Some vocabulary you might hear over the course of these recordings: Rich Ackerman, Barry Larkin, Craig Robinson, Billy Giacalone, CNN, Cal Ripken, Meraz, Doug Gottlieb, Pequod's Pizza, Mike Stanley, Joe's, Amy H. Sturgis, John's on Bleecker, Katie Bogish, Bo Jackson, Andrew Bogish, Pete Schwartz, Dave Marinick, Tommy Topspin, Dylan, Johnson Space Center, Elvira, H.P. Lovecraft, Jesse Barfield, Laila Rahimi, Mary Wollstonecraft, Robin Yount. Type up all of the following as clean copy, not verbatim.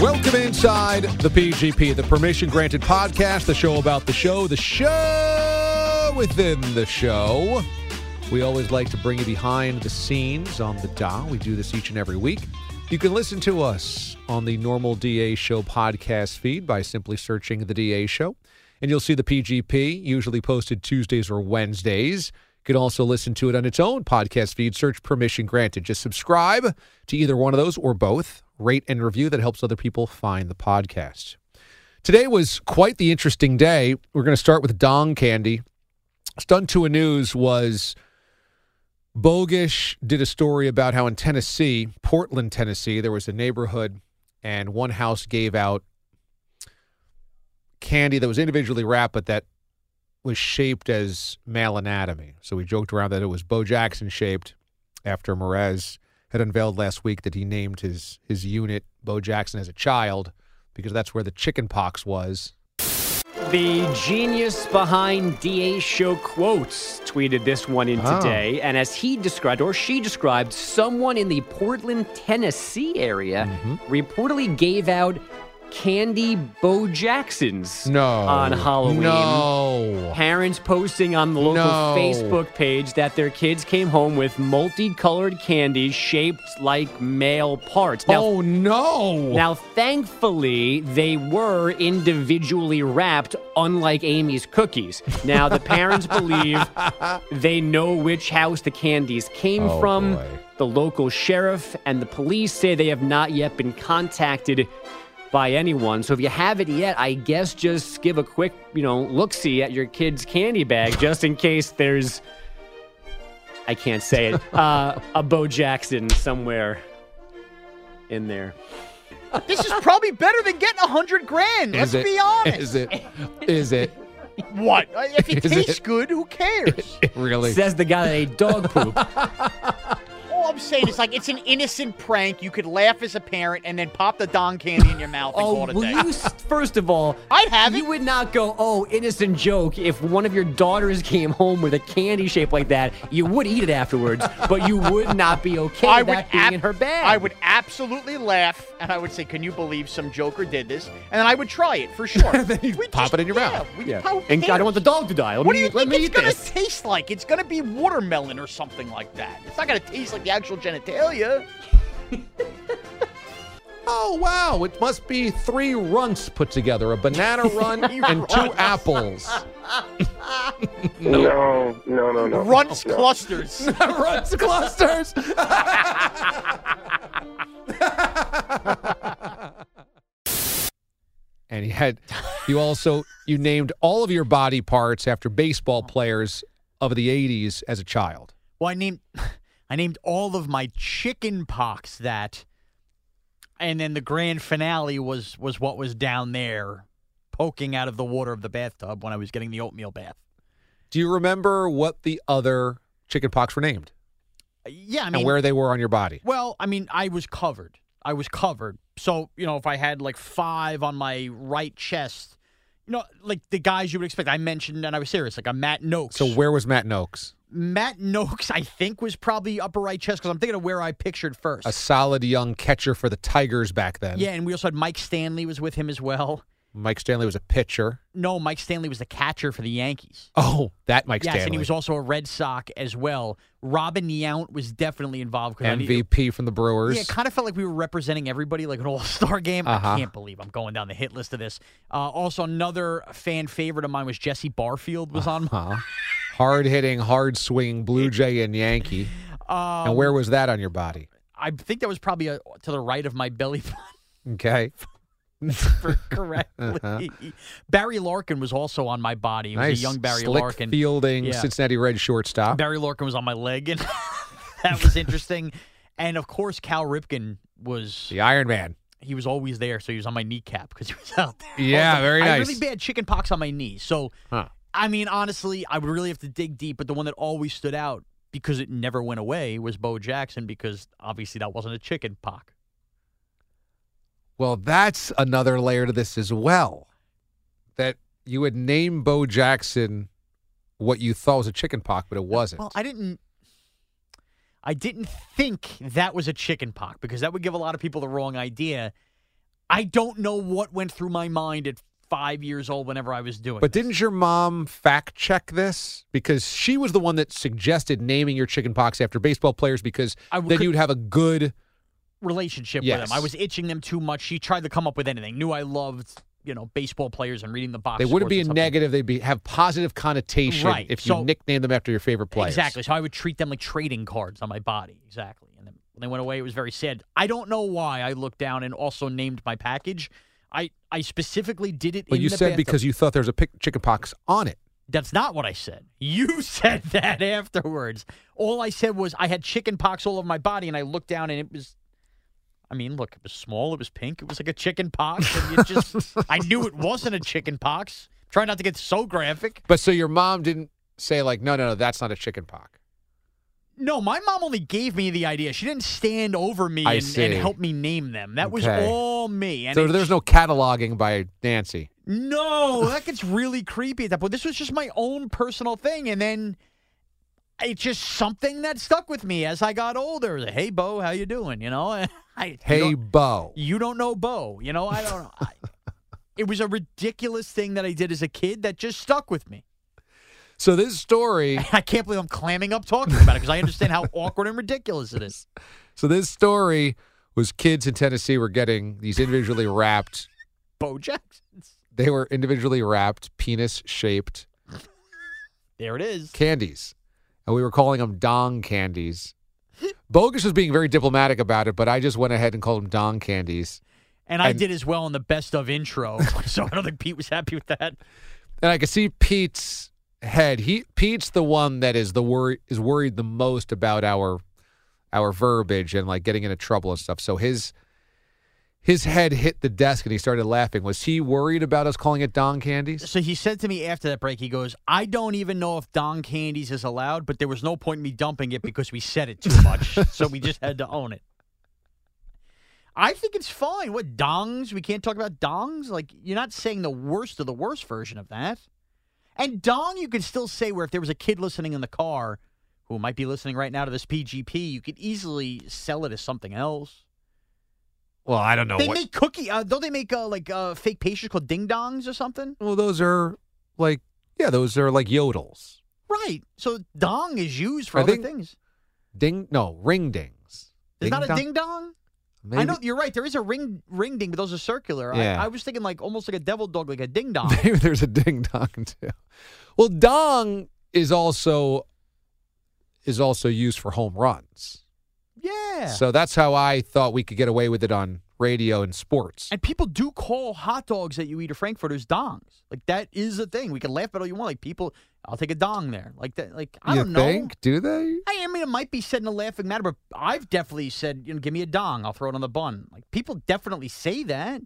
Welcome inside the PGP, the Permission Granted podcast, the show about the show within the show. We always like to bring you behind the scenes on the dial. We do this each and every week. You can listen to us on the normal DA Show podcast feed by simply searching the DA Show, and you'll see the PGP, usually posted Tuesdays or Wednesdays. You can also listen to it on its own podcast feed. Search Permission Granted. Just subscribe to either one of those or both. Rate and review. That helps other people find the podcast. Today was quite the interesting day. We're going to start with Dong Candy. Stunned to a news was Bogish did a story about how in Tennessee, Portland, Tennessee, there was a neighborhood and one house gave out candy that was individually wrapped, but that was shaped as male anatomy. So we joked around that it was Bo Jackson shaped after Meraz had unveiled last week that he named his unit Bo Jackson as a child because that's where the chicken pox was. The genius behind DA Show Quotes tweeted this one in today. And as he described, or she described, someone in the Portland, Tennessee area reportedly gave out candy Bo Jacksons on Halloween. Parents posting on the local Facebook page that their kids came home with multicolored candy shaped like male parts. Now, now, thankfully, they were individually wrapped, unlike Amy's cookies. Now, the parents believe they know which house the candies came from. The local sheriff and the police say they have not yet been contacted by anyone. So if you haven't yet, I guess just give a quick, you know, look-see at your kid's candy bag just in case there's, I can't say it, a Bo Jackson somewhere in there. This is probably better than getting 100 grand. Let's be honest. Is it? What? If it tastes good, who cares? Really? Says the guy that ate dog poop. All I'm saying is, like, it's an innocent prank. You could laugh as a parent and then pop the Dong candy in your mouth and call it a day. First of all, I'd have you would not go, innocent joke. If one of your daughters came home with a candy shape like that, you would eat it afterwards, but you would not be okay with that being in her bag. I would absolutely laugh, and I would say, can you believe some joker did this? And then I would try it, for sure. Pop it in your mouth. And I don't want the dog to die. What do you think it's going to taste like? It's going to be watermelon or something like that. It's not going to taste like the actual genitalia. Wow. It must be 3 runts put together, a banana run and 2 apples. No. Runts clusters. Runts clusters. And you named all of your body parts after baseball players of the 80s as a child. Well, I named all of my chicken pox that, and then the grand finale was what was down there poking out of the water of the bathtub when I was getting the oatmeal bath. Do you remember what the other chicken pox were named? Yeah, I mean. And where they were on your body? Well, I mean, I was covered. So, you know, if I had like five on my right chest, you know, like the guys you would expect. I mentioned, and I was serious, like a Matt Noakes. So where was Matt Noakes? Matt Noakes, I think, was probably upper right chest because I'm thinking of where I pictured first. A solid young catcher for the Tigers back then. Yeah, and we also had Mike Stanley was with him as well. Mike Stanley was a pitcher. No, Mike Stanley was the catcher for the Yankees. Oh, that Mike Stanley. Yes, and he was also a Red Sox as well. Robin Yount was definitely involved. MVP from the Brewers. Yeah, it kind of felt like we were representing everybody like an all-star game. Uh-huh. I can't believe I'm going down the hit list of this. Also, another fan favorite of mine was Jesse Barfield was on my... Hard-hitting, hard-swinging Blue Jay and Yankee. And where was that on your body? I think that was probably to the right of my belly button. Okay. For correctly. Barry Larkin was also on my body. It was nice, a young Barry Larkin. Fielding, yeah. Cincinnati Reds shortstop. Barry Larkin was on my leg, and that was interesting. And, of course, Cal Ripken was... The Iron Man. He was always there, so he was on my kneecap because he was out there. Yeah, very nice. I had really bad chicken pox on my knee, so... Huh. I mean, honestly, I would really have to dig deep, but the one that always stood out because it never went away was Bo Jackson because, obviously, that wasn't a chicken pox. Well, that's another layer to this as well, that you would name Bo Jackson what you thought was a chicken pox, but it wasn't. Well, I didn't think that was a chicken pox because that would give a lot of people the wrong idea. I don't know what went through my mind at 5 years old whenever I was doing But didn't your mom fact check this? Because she was the one that suggested naming your chicken pox after baseball players because then you'd have a good relationship with them. I was itching them too much. She tried to come up with anything. Knew I loved, you know, baseball players and reading the box. They wouldn't be a negative. They'd have positive connotation if you nicknamed them after your favorite players. Exactly. So I would treat them like trading cards on my body. Exactly. And then when they went away, it was very sad. I don't know why I looked down and also named my package. I specifically did it in the bathroom. But you said because you thought there was a chicken pox on it. That's not what I said. You said that afterwards. All I said was I had chicken pox all over my body, and I looked down, and it was, I mean, look, it was small. It was pink. It was like a chicken pox. And you just, I knew it wasn't a chicken pox. Try not to get so graphic. But so your mom didn't say, like, no, that's not a chicken pox. No, my mom only gave me the idea. She didn't stand over me and help me name them. That was all me. And so there's no cataloging by Nancy. No, that gets really creepy at that point. This was just my own personal thing, and then it's just something that stuck with me as I got older. Like, hey, Bo, how you doing? You know, Bo. You don't know Bo. You know, I don't know. It was a ridiculous thing that I did as a kid that just stuck with me. So this story... I can't believe I'm clamming up talking about it because I understand how awkward and ridiculous it is. So this story was kids in Tennessee were getting these individually wrapped... Bo Jacksons. They were individually wrapped, penis-shaped... There it is. ...candies. And we were calling them dong candies. Bogish was being very diplomatic about it, but I just went ahead and called them dong candies. And I did as well in the best of intro, so I don't think Pete was happy with that. And I could see Pete's... head. Pete's the one that is worried the most about our verbiage and like getting into trouble and stuff. So his head hit the desk and he started laughing. Was he worried about us calling it dong candies? So he said to me after that break, he goes, I don't even know if dong candies is allowed, but there was no point in me dumping it because we said it too much. So we just had to own it. I think it's fine. What, dongs? We can't talk about dongs? Like, you're not saying the worst of the worst version of that. And dong, you could still say where if there was a kid listening in the car who might be listening right now to this PGP, you could easily sell it as something else. Well, I don't know. They make cookie. Don't they make fake pastries called ding dongs or something? Well, those are like yodels. Right. So dong is used for other things. Ring dings. There's not a ding dong? Maybe. I know you're right. There is a ring ding, but those are circular. Yeah. I was thinking like almost like a devil dog, like a ding dong. Maybe there's a ding dong too. Well, dong is also used for home runs. Yeah. So that's how I thought we could get away with it on radio and sports. And people do call hot dogs that you eat at Frankfurters dongs. Like that is a thing. We can laugh at all you want. Like people, I'll take a dong there. Like that. Like I don't know. Do they? I mean, it might be said in a laughing matter, but I've definitely said, you know, give me a dong. I'll throw it on the bun. Like people definitely say that.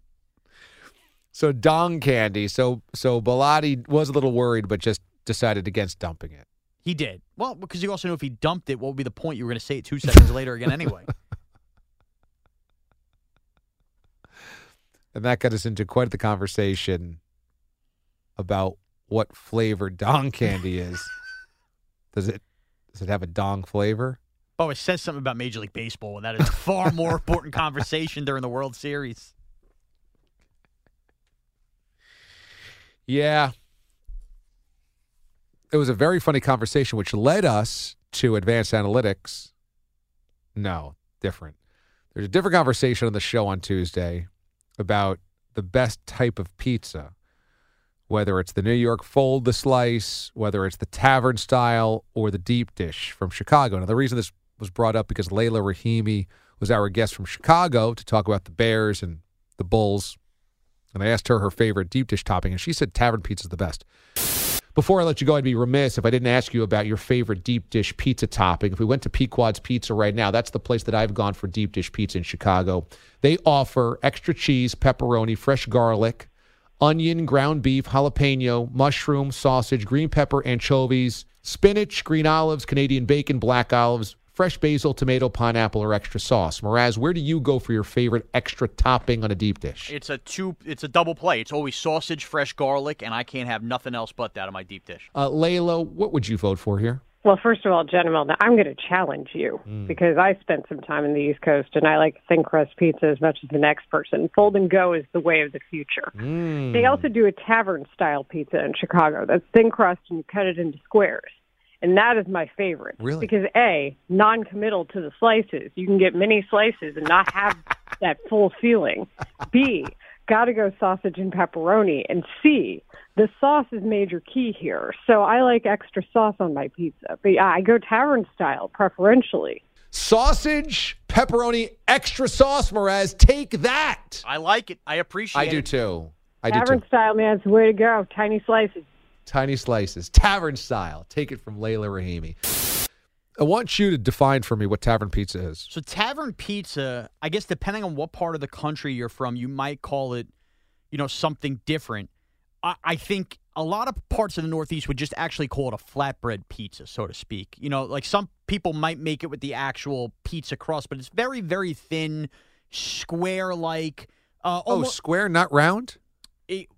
So dong candy. So Bilotti was a little worried, but just decided against dumping it. He did. Well, because you also knew if he dumped it, what would be the point? You were going to say it 2 seconds later again anyway. And that got us into quite the conversation about what flavor dong candy is. Does it have a dong flavor? Oh, it says something about Major League Baseball, and that is a far more important conversation during the World Series. Yeah. It was a very funny conversation, which led us to advanced analytics. No, different. There's a different conversation on the show on Tuesday about the best type of pizza, whether it's the New York fold, the slice, whether it's the tavern style, or the deep dish from Chicago. Now, the reason this was brought up because Laila Rahimi was our guest from Chicago to talk about the Bears and the Bulls. And I asked her her favorite deep dish topping, and she said tavern pizza is the best. Before I let you go, I'd be remiss if I didn't ask you about your favorite deep dish pizza topping. If we went to Pequod's Pizza right now, that's the place that I've gone for deep dish pizza in Chicago. They offer extra cheese, pepperoni, fresh garlic, onion, ground beef, jalapeno, mushroom, sausage, green pepper, anchovies, spinach, green olives, Canadian bacon, black olives, fresh basil, tomato, pineapple, or extra sauce. Meraz, where do you go for your favorite extra topping on a deep dish? It's a double play. It's always sausage, fresh garlic, and I can't have nothing else but that on my deep dish. Laila, what would you vote for here? Well, first of all, gentlemen, I'm going to challenge you because I spent some time in the East Coast, and I like thin crust pizza as much as the next person. Fold and go is the way of the future. They also do a tavern-style pizza in Chicago. That's thin crust, and you cut it into squares. And that is my favorite. Really? Because, A, non-committal to the slices. You can get many slices and not have that full feeling. B, got to go sausage and pepperoni. And C, the sauce is major key here. So I like extra sauce on my pizza. But yeah, I go tavern style, preferentially. Sausage, pepperoni, extra sauce, Meraz. Take that. I like it. I appreciate it. I do, too. Tavern style, man, it's the way to go. Tiny slices. Tiny slices, tavern style. Take it from Laila Rahimi. I want you to define for me what tavern pizza is. So tavern pizza, I guess depending on what part of the country you're from, you might call it, something different. I think a lot of parts of the Northeast would just actually call it a flatbread pizza, so to speak. Like some people might make it with the actual pizza crust, but it's very, very thin, square-like. Square, not round? It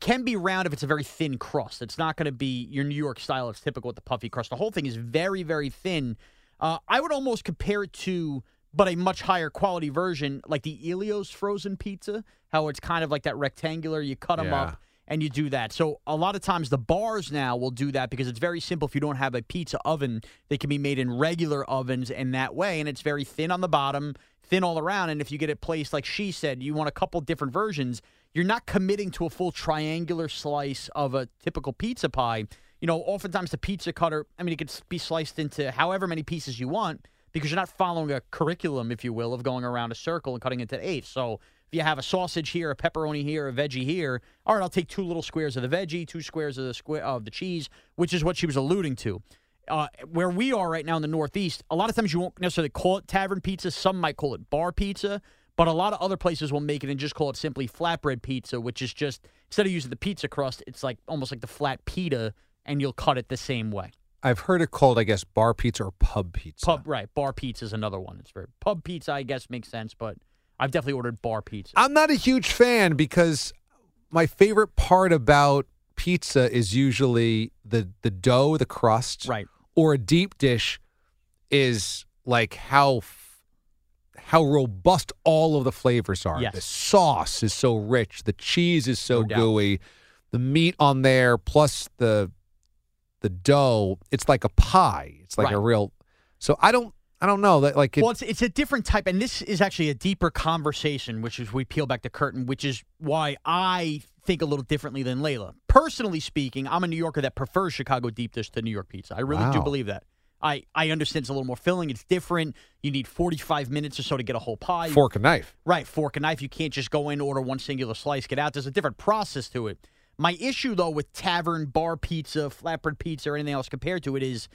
can be round if it's a very thin crust. It's not going to be your New York style. It's typical with the puffy crust. The whole thing is very, very thin. I would almost compare it to, but a much higher quality version, like the Elio's frozen pizza, how it's kind of like that rectangular. You cut them up and you do that. So a lot of times the bars now will do that because it's very simple. If you don't have a pizza oven, they can be made in regular ovens in that way, and it's very thin on the bottom, thin all around. And if you get it placed, like she said, you want a couple different versions. You're not committing to a full triangular slice of a typical pizza pie. Oftentimes the pizza cutter, it could be sliced into however many pieces you want because you're not following a curriculum, if you will, of going around a circle and cutting into eighths. So if you have a sausage here, a pepperoni here, a veggie here, all right, I'll take 2 little squares of the veggie, 2 squares of the cheese, which is what she was alluding to. Where we are right now in the Northeast, a lot of times you won't necessarily call it tavern pizza. Some might call it bar pizza. But a lot of other places will make it and just call it simply flatbread pizza, which is just, instead of using the pizza crust, it's like almost like the flat pita, and you'll cut it the same way. I've heard it called, I guess, bar pizza or pub pizza. Right. Bar pizza is another one. Pub pizza, I guess, makes sense, but I've definitely ordered bar pizza. I'm not a huge fan because my favorite part about pizza is usually the dough, the crust. Right. Or a deep dish is like how robust all of the flavors are. Yes. The sauce is so rich. The cheese is so gooey. The meat on there plus the dough, it's like a pie. It's like a real... So I don't know. It's a different type, and this is actually a deeper conversation, which is we peel back the curtain, which is why I think a little differently than Laila. Personally speaking, I'm a New Yorker that prefers Chicago deep dish to New York pizza. I really do believe that. I understand it's a little more filling. It's different. You need 45 minutes or so to get a whole pie. Fork and knife. Right, fork and knife. You can't just go in, order one singular slice, get out. There's a different process to it. My issue, though, with tavern, bar pizza, flatbread pizza, or anything else compared to it is,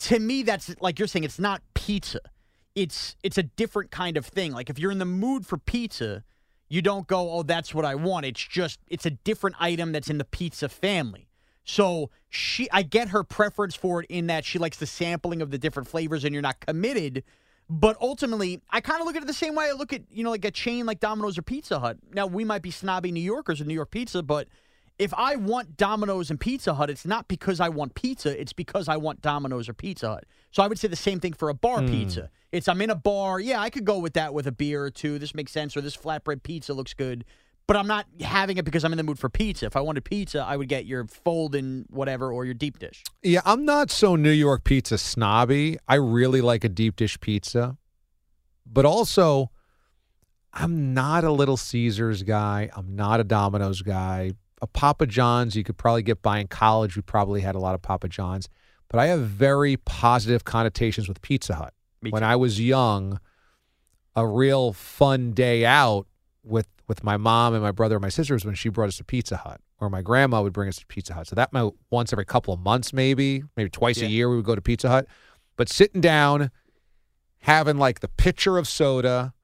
to me, that's, like you're saying, it's not pizza. It's a different kind of thing. Like, if you're in the mood for pizza, you don't go, oh, that's what I want. It's just, it's a different item that's in the pizza family. So I get her preference for it in that she likes the sampling of the different flavors and you're not committed, But ultimately, I kind of look at it the same way I look at, you know, like a chain like Domino's or Pizza Hut. Now, we might be snobby New Yorkers or New York pizza, but if I want Domino's and Pizza Hut, it's not because I want pizza. It's because I want Domino's or Pizza Hut. So I would say the same thing for a bar pizza. It's I'm in a bar. Yeah, I could go with that with a beer or two. This makes sense. Or this flatbread pizza looks good. But I'm not having it because I'm in the mood for pizza. If I wanted pizza, I would get your fold in whatever or your deep dish. Yeah, I'm not so New York pizza snobby. I really like a deep dish pizza. But also, I'm not a Little Caesars guy. I'm not a Domino's guy. A Papa John's, you could probably get by in college. We probably had a lot of Papa John's. But I have very positive connotations with Pizza Hut. When I was young, a real fun day out with my mom and my brother and my sisters when she brought us to Pizza Hut, or my grandma would bring us to Pizza Hut. So that might once every couple of months, maybe twice a year we would go to Pizza Hut. But sitting down, having like the pitcher of soda,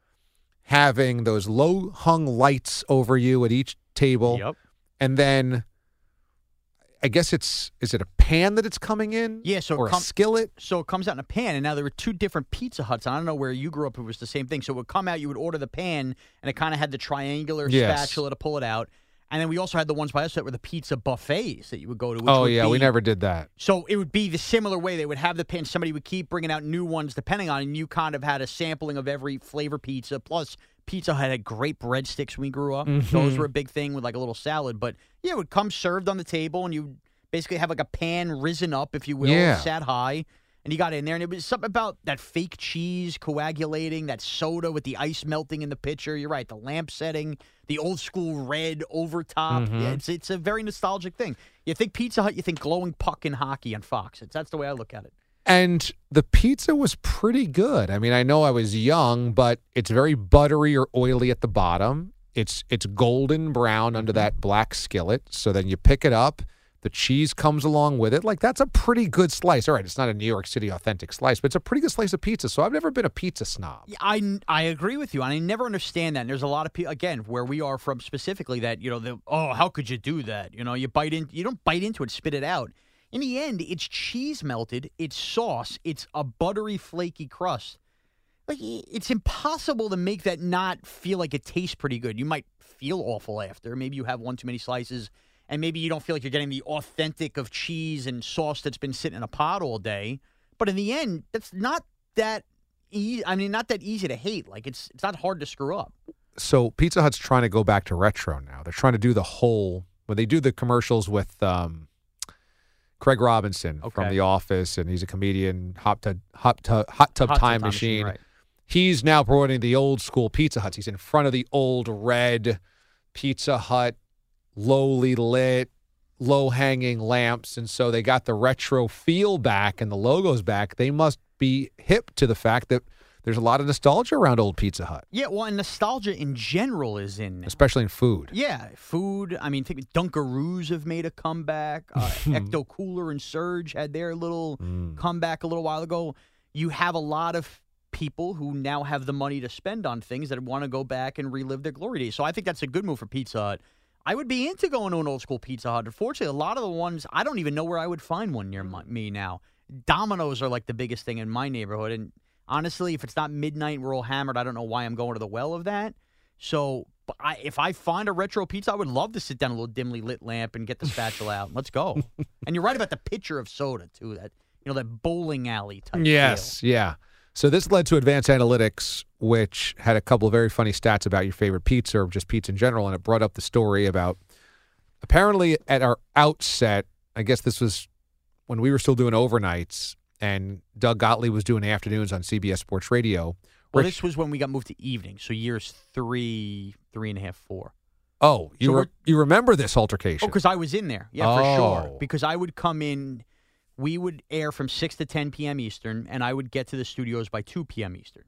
having those low-hung lights over you at each table, and then I guess is it a pan that it's coming in? Yeah, so or a skillet? So it comes out in a pan, and now there were two different Pizza Huts, and I don't know where you grew up, it was the same thing. So it would come out, you would order the pan, and it kind of had the triangular spatula to pull it out. And then we also had the ones by us that were the pizza buffets that you would go to. We never did that. So it would be the similar way. They would have the pan. Somebody would keep bringing out new ones depending on, and you kind of had a sampling of every flavor pizza. Plus, Pizza Hut had grape breadsticks when we grew up. Mm-hmm. Those were a big thing with like a little salad. But yeah, it would come served on the table, and you basically have like a pan risen up, if you will, sat high. And you got in there, and it was something about that fake cheese coagulating, that soda with the ice melting in the pitcher. You're right, the lamp setting, the old school red over top. Mm-hmm. Yeah, it's a very nostalgic thing. You think Pizza Hut, you think glowing puck in hockey on Fox. That's the way I look at it. And the pizza was pretty good. I mean, I know I was young, but it's very buttery or oily at the bottom. It's golden brown under that black skillet. So then you pick it up. The cheese comes along with it. Like, that's a pretty good slice. All right, it's not a New York City authentic slice, but it's a pretty good slice of pizza, so I've never been a pizza snob. Yeah, I agree with you, and I never understand that. And there's a lot of people, again, where we are from specifically that, you know, how could you do that? You know, you don't bite into it, spit it out. In the end, it's cheese melted, it's sauce, it's a buttery, flaky crust. Like, it's impossible to make that not feel like it tastes pretty good. You might feel awful after. Maybe you have one too many slices. And maybe you don't feel like you're getting the authentic of cheese and sauce that's been sitting in a pot all day. But in the end, that's not that easy. I mean, not that easy to hate. Like, it's not hard to screw up. So Pizza Hut's trying to go back to retro now. They're trying to do the whole, when they do the commercials with Craig Robinson from The Office, and he's a comedian, Hot Tub Time Machine. Right. He's now promoting the old school Pizza Huts. He's in front of the old red Pizza Hut, lowly lit, low-hanging lamps, and so they got the retro feel back and the logos back. They must be hip to the fact that there's a lot of nostalgia around old Pizza Hut. Yeah, well, and nostalgia in general is in now. Especially in food. Yeah, food. I mean, think Dunkaroos have made a comeback. Ecto Cooler and Surge had their little comeback a little while ago. You have a lot of people who now have the money to spend on things that want to go back and relive their glory days. So I think that's a good move for Pizza Hut. I would be into going to an old-school Pizza Hut. Unfortunately, a lot of the ones, I don't even know where I would find one near me now. Domino's are like the biggest thing in my neighborhood. And honestly, if it's not midnight, we're all hammered. I don't know why I'm going to the well of that. So if I find a retro pizza, I would love to sit down a little dimly lit lamp and get the spatula out. Let's go. And you're right about the pitcher of soda, too. That, you know, that bowling alley type deal. Yeah. So this led to advanced analytics, which had a couple of very funny stats about your favorite pizza or just pizza in general, and it brought up the story about apparently at our outset, I guess this was when we were still doing overnights and Doug Gottlieb was doing afternoons on CBS Sports Radio. Well, this was when we got moved to evening, so years 3, 3.5, 4. Oh, you remember this altercation? Oh, because I was in there, for sure, because I would come in. We would air from 6 to 10 p.m. Eastern, and I would get to the studios by 2 p.m. Eastern.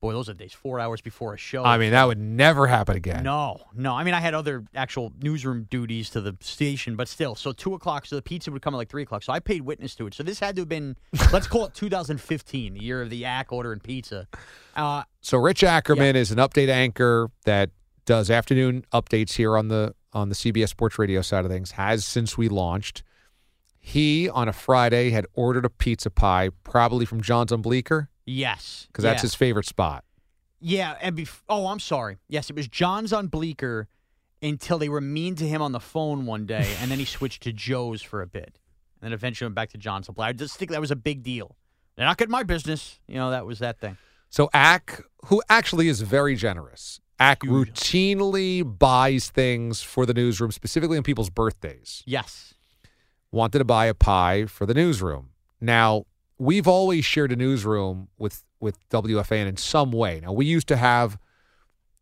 Boy, those are days, 4 hours before a show. I mean, that would never happen again. No. I mean, I had other actual newsroom duties to the station, but still. So 2 o'clock, so the pizza would come at like 3 o'clock. So I paid witness to it. So this had to have been, let's call it 2015, the year of the Ack ordering pizza. So Rich Ackerman is an update anchor that does afternoon updates here on the CBS Sports Radio side of things, has since we launched. He, on a Friday, had ordered a pizza pie, probably from John's on Bleecker. Yes. Because that's his favorite spot. Yeah. And I'm sorry. Yes, it was John's on Bleecker until they were mean to him on the phone one day, and then he switched to Joe's for a bit. And then eventually went back to John's on Bleecker. I just think that was a big deal. They're not getting my business. You know, that was that thing. So Ack, who actually is very generous, Ack routinely buys things for the newsroom, specifically on people's birthdays. Yes. Wanted to buy a pie for the newsroom. Now, we've always shared a newsroom with WFAN in some way. Now, we used to have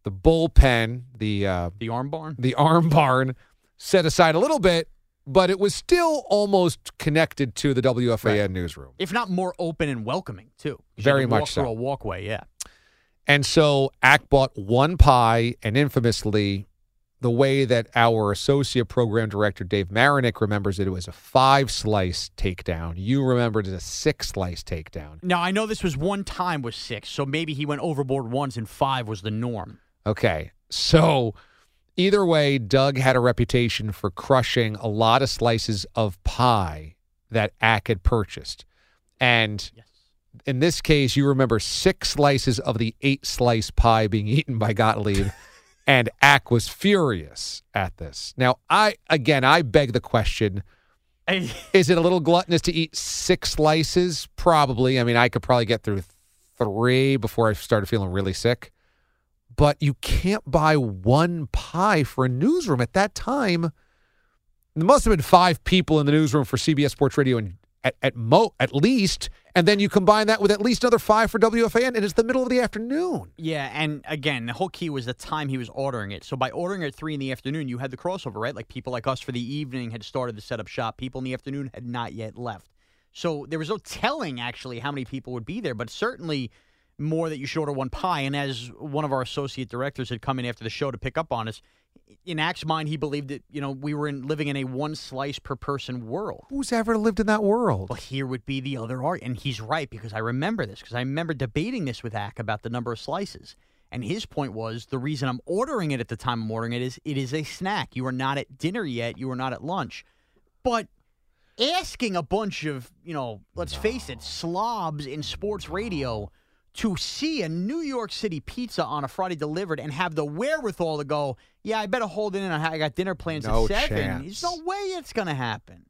the bullpen, the arm barn? The arm barn set aside a little bit, but it was still almost connected to the WFAN newsroom. If not more open and welcoming, too. Very much so. Through a walkway, yeah. And so Ack bought one pie, and infamously, the way that our associate program director, Dave Marinick, remembers it was a 5-slice takedown. You remembered it as a 6-slice takedown. Now, I know this was one time was 6, so maybe he went overboard once and 5 was the norm. Okay, so... Either way, Doug had a reputation for crushing a lot of slices of pie that Ack had purchased. And in this case, you remember 6 slices of the 8-slice pie being eaten by Gottlieb, and Ack was furious at this. Now, I beg the question, is it a little gluttonous to eat 6 slices? Probably. I mean, I could probably get through 3 before I started feeling really sick. But you can't buy one pie for a newsroom. At that time, there must have been 5 people in the newsroom for CBS Sports Radio at least, and then you combine that with at least another 5 for WFAN, and it's the middle of the afternoon. Yeah, and again, the whole key was the time he was ordering it. So by ordering at 3 in the afternoon, you had the crossover, right? Like people like us for the evening had started to set up shop. People in the afternoon had not yet left. So there was no telling, actually, how many people would be there, but certainly... more that you should order one pie, and as one of our associate directors had come in after the show to pick up on us, in Ack's mind, he believed that we were living in a one-slice-per-person world. Who's ever lived in that world? Well, here would be the other argument, and he's right because I remember this because I remember debating this with Ack about the number of slices, and his point was the reason I'm ordering it at the time I'm ordering it is a snack. You are not at dinner yet. You are not at lunch, but. Asking a bunch of face it, slobs in sports radio. To see a New York City pizza on a Friday delivered and have the wherewithal to go, I better hold in. I got dinner plans at 7. Chance. There's no way it's going to happen.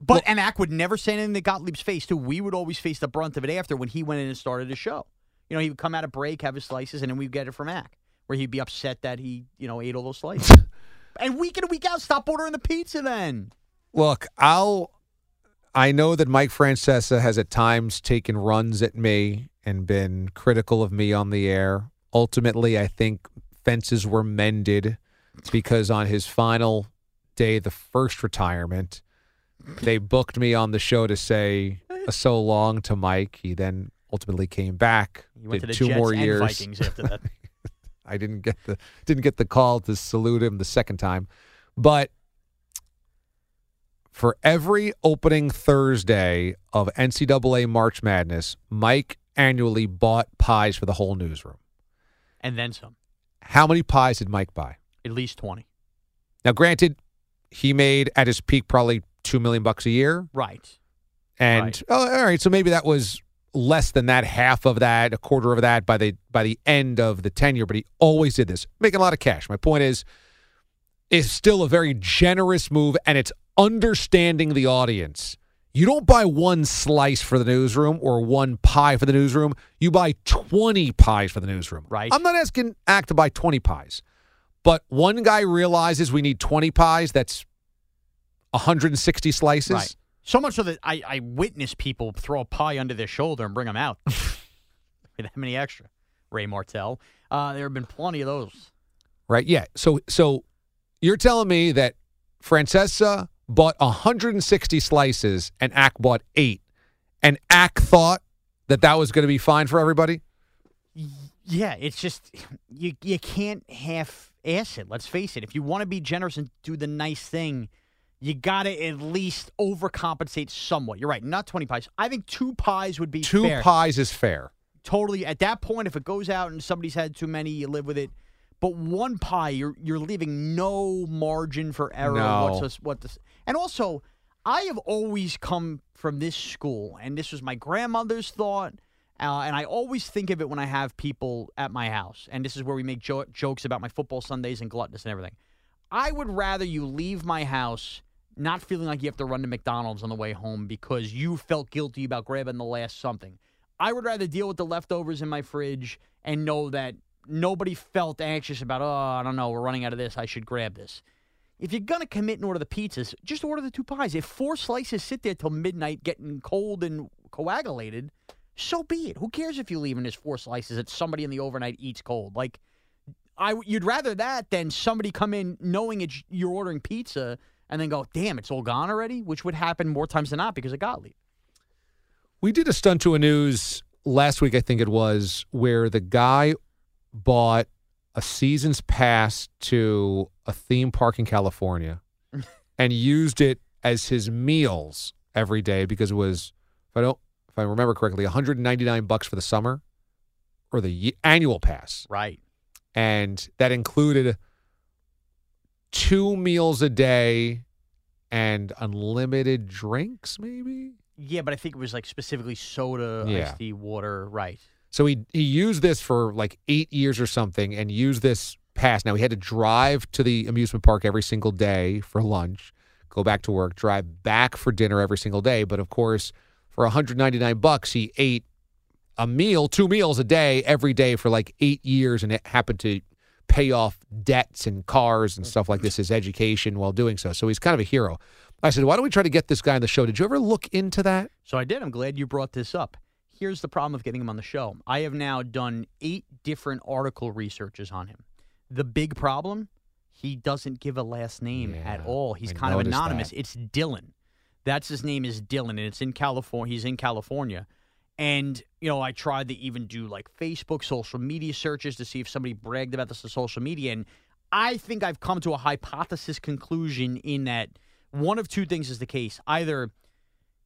But Ack would never say anything to Gottlieb's face, too. We would always face the brunt of it after when he went in and started the show. He would come out of break, have his slices, and then we'd get it from Ack, where he'd be upset that he, ate all those slices. And week in and week out, stop ordering the pizza then. Look, I know that Mike Francesa has at times taken runs at me and been critical of me on the air. Ultimately, I think fences were mended because on his final day, the first retirement, they booked me on the show to say so long to Mike. He then ultimately came back. He went to the two Jets more and years. Vikings after that. I didn't get the call to salute him the second time. But for every opening Thursday of NCAA March Madness, Mike annually bought pies for the whole newsroom. And then some. How many pies did Mike buy? At least 20. Now, granted, he made at his peak probably $2 million a year. Right. And all right, so maybe that was less than that, half of that, a quarter of that by the end of the tenure, but he always did this, making a lot of cash. My point is, it's still a very generous move, and it's understanding the audience. You don't buy one slice for the newsroom or one pie for the newsroom. You buy 20 pies for the newsroom. Right. I'm not asking Ack to buy 20 pies. But one guy realizes we need 20 pies. That's 160 slices. Right. So much so that I witness people throw a pie under their shoulder and bring them out. That many extra. Ray Martell. There have been plenty of those. Right, yeah. So you're telling me that Francesa bought 160 slices, and Ack bought 8. And Ack thought that was going to be fine for everybody? Yeah, it's just, you can't half-ass it, let's face it. If you want to be generous and do the nice thing, you got to at least overcompensate somewhat. You're right, not 20 pies. I think 2 pies would be fair. 2 pies is fair. Totally. At that point, if it goes out and somebody's had too many, you live with it. But one pie, you're leaving no margin for error. No. And also, I have always come from this school, and this was my grandmother's thought, And I always think of it when I have people at my house. And this is where we make jokes about my football Sundays and gluttonous and everything. I would rather you leave my house not feeling like you have to run to McDonald's on the way home because you felt guilty about grabbing the last something. I would rather deal with the leftovers in my fridge and know that nobody felt anxious about, oh, I don't know, we're running out of this, I should grab this. If you're going to commit and order the pizzas, just order the two pies. If four slices sit there till midnight getting cold and coagulated, so be it. Who cares if you leave and there's four slices that somebody in the overnight eats cold? Like, you'd rather that than somebody come in knowing you're ordering pizza and then go, damn, it's all gone already, which would happen more times than not because of Gottlieb. We did a stunt to a news last week, I think it was, where the guy bought a season's pass to a theme park in California and used it as his meals every day because it was, if I remember correctly, $199 for the summer or the annual pass. Right. And that included 2 meals a day and unlimited drinks, maybe? Yeah, but I think it was like specifically soda, iced tea, water, right. So he used this for like 8 years or something and used this pass. Now, he had to drive to the amusement park every single day for lunch, go back to work, drive back for dinner every single day. But, of course, for $199, he ate a meal, 2 meals a day every day for like 8 years, and it happened to pay off debts and cars and stuff like this, his education while doing so. So he's kind of a hero. I said, why don't we try to get this guy on the show? Did you ever look into that? So I did. I'm glad you brought this up. Here's the problem of getting him on the show. I have now done 8 different article researches on him. The big problem, he doesn't give a last name at all. He's kind of anonymous. That. It's Dylan. That's his name is Dylan, and it's in California. He's in California. And, you know, I tried to even do, like, Facebook, social media searches to see if somebody bragged about this on social media. And I think I've come to a hypothesis conclusion in that one of 2 things is the case. Either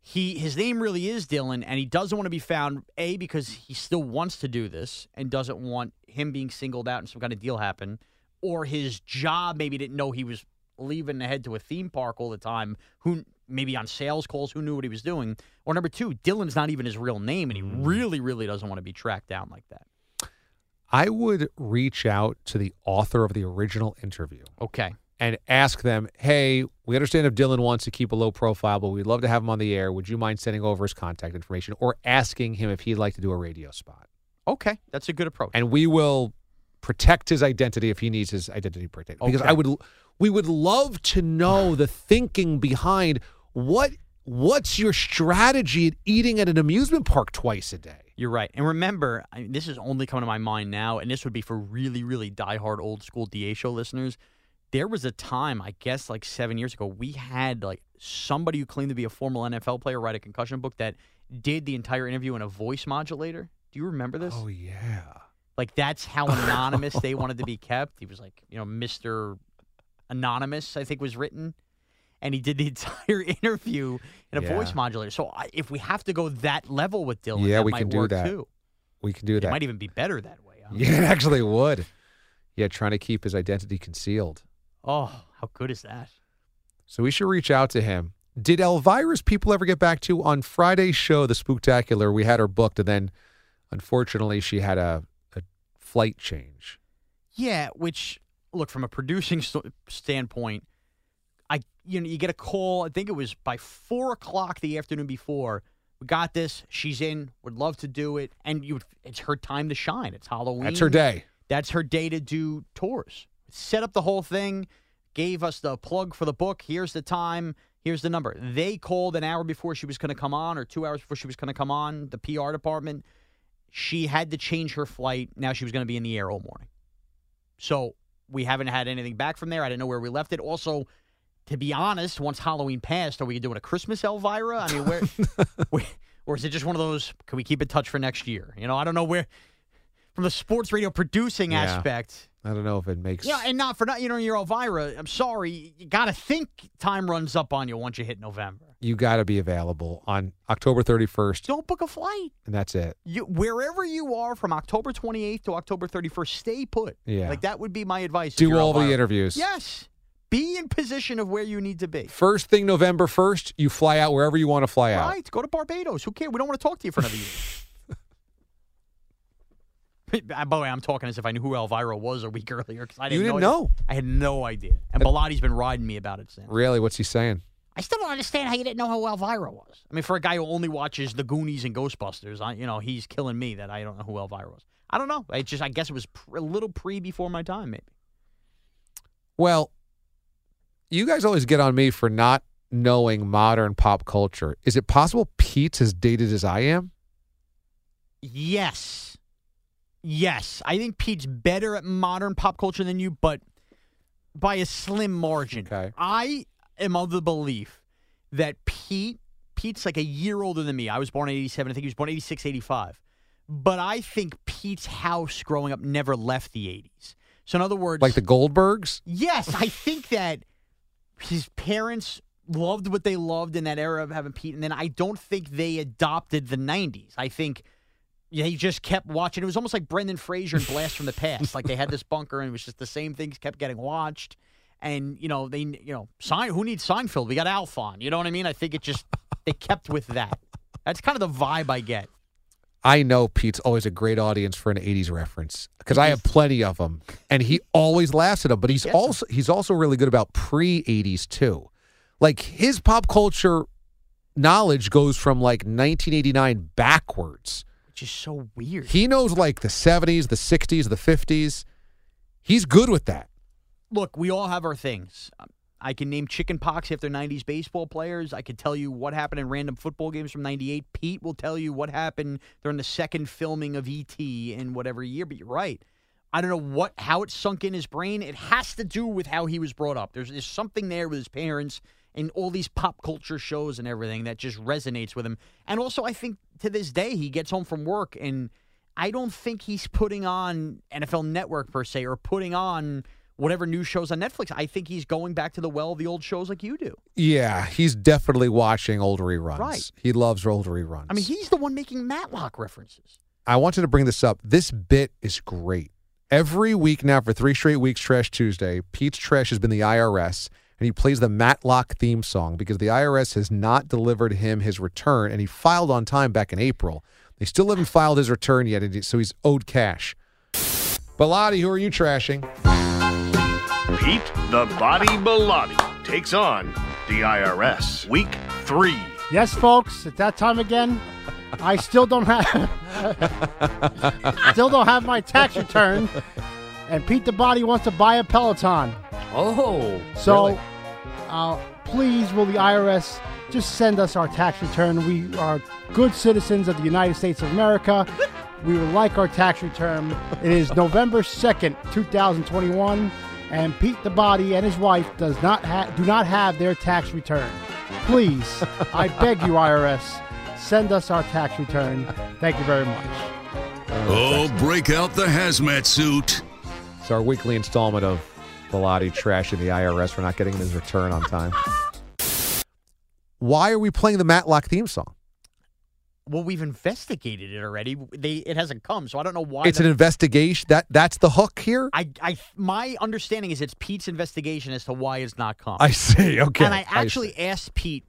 his name really is Dylan, and he doesn't want to be found, A, because he still wants to do this and doesn't want him being singled out and some kind of deal happen, or his job maybe didn't know he was leaving to head to a theme park all the time, who maybe on sales calls, who knew what he was doing. Or number 2, Dylan's not even his real name, and he really, really doesn't want to be tracked down like that. I would reach out to the author of the original interview. Okay. And ask them, hey, we understand if Dylan wants to keep a low profile, but we'd love to have him on the air. Would you mind sending over his contact information or asking him if he'd like to do a radio spot? Okay. That's a good approach. And we will protect his identity if he needs his identity protected. Okay. Because we would love to know the thinking behind what's your strategy at eating at an amusement park twice a day. You're right. And remember, this is only coming to my mind now, and this would be for really, really diehard old school DA show listeners. There was a time, I guess like 7 years ago, we had like somebody who claimed to be a former NFL player write a concussion book that did the entire interview in a voice modulator. Do you remember this? Oh, yeah. Like, that's how anonymous they wanted to be kept. He was like, you know, Mr. Anonymous, I think was written. And he did the entire interview in a voice modulator. So if we have to go that level with Dylan, we can do that. It might even be better that way. Yeah, it actually would. Yeah, trying to keep his identity concealed. Oh, how good is that? So we should reach out to him. Did Elvira's people ever get back to on Friday's show, The Spooktacular? We had her booked, and then, unfortunately, she had a flight change. Yeah, which, look, from a producing standpoint, you get a call, I think it was by 4 o'clock the afternoon before, we got this, she's in, would love to do it, and it's her time to shine. It's Halloween. That's her day. That's her day to do tours. Set up the whole thing, gave us the plug for the book, here's the time, here's the number. They called an hour before she was going to come on or 2 hours before she was going to come on, the PR department. She had to change her flight. Now she was going to be in the air all morning. So we haven't had anything back from there. I didn't know where we left it. Also, to be honest, once Halloween passed, are we doing a Christmas Elvira? I mean, or is it just one of those, can we keep in touch for next year? You know, I don't know where... From the sports radio producing aspect. I don't know if it makes... Yeah, and you're Elvira. I'm sorry. You got to think time runs up on you once you hit November. You got to be available on October 31st. Don't book a flight. And that's it. Wherever you are from October 28th to October 31st, stay put. Yeah. Like, that would be my advice. Do all the interviews. Yes. Be in position of where you need to be. First thing November 1st, you fly out wherever you want to fly out. Right. Go to Barbados. Who cares? We don't want to talk to you for another year. By the way, I'm talking as if I knew who Elvira was a week earlier. Because I didn't know. I had no idea. And Bilotti's been riding me about it since. Really? What's he saying? I still don't understand how you didn't know who Elvira was. I mean, for a guy who only watches The Goonies and Ghostbusters, he's killing me that I don't know who Elvira was. I don't know. I guess it was a little before my time, maybe. Well, you guys always get on me for not knowing modern pop culture. Is it possible Pete's as dated as I am? Yes. I think Pete's better at modern pop culture than you, but by a slim margin. Okay. I am of the belief that Pete's like a year older than me. I was born in 87. I think he was born in 86, 85. But I think Pete's house growing up never left the 80s. So in other words... Like the Goldbergs? Yes. I think that his parents loved what they loved in that era of having Pete, and then I don't think they adopted the 90s. I think... Yeah, he just kept watching. It was almost like Brendan Fraser and Blast from the Past. Like they had this bunker, and it was just the same things kept getting watched. And who needs Seinfeld? We got Alf on. You know what I mean? I think they kept with that. That's kind of the vibe I get. I know Pete's always a great audience for an '80s reference because I have plenty of them, and he always laughs at them. But he's also really good about pre-'80s too. Like his pop culture knowledge goes from like 1989 backwards. Is so weird. He knows like the 70s, the 60s, the 50s. He's good with that. Look, we all have our things. I can name chicken pox after 90s baseball players. I can tell you what happened in random football games from 98. Pete will tell you what happened during the second filming of E.T. in whatever year, but you're right. I don't know how it sunk in his brain. It has to do with how he was brought up. There's something there with his parents and all these pop culture shows and everything that just resonates with him. And also, I think to this day, he gets home from work, and I don't think he's putting on NFL Network, per se, or putting on whatever new shows on Netflix. I think he's going back to the well of the old shows like you do. Yeah, he's definitely watching old reruns. Right. He loves old reruns. I mean, he's the one making Matlock references. I wanted to bring this up. This bit is great. Every week now for 3 straight weeks, Trash Tuesday, Pete's Trash has been the IRS, and he plays the Matlock theme song because the IRS has not delivered him his return, and he filed on time back in April. They still haven't filed his return yet, so he's owed cash. Bilotti, who are you trashing? Pete the Body Bilotti takes on the IRS week 3. Yes, folks, at that time again, I still don't have my tax return, and Pete the Body wants to buy a Peloton. Oh, so really? Please, will the IRS just send us our tax return? We are good citizens of the United States of America. We would like our tax return. It is November 2nd, 2021, and Pete the Body and his wife do not have their tax return. Please, I beg you, IRS, send us our tax return. Thank you very much. Oh, break out the hazmat suit. It's our weekly installment of Bilotti trashing the IRS for not getting his return on time. Why are we playing the Matlock theme song? Well, we've investigated it already. It hasn't come, so I don't know why. It's an investigation. That's the hook here? My understanding is it's Pete's investigation as to why it's not come. I see, okay. And I actually asked Pete,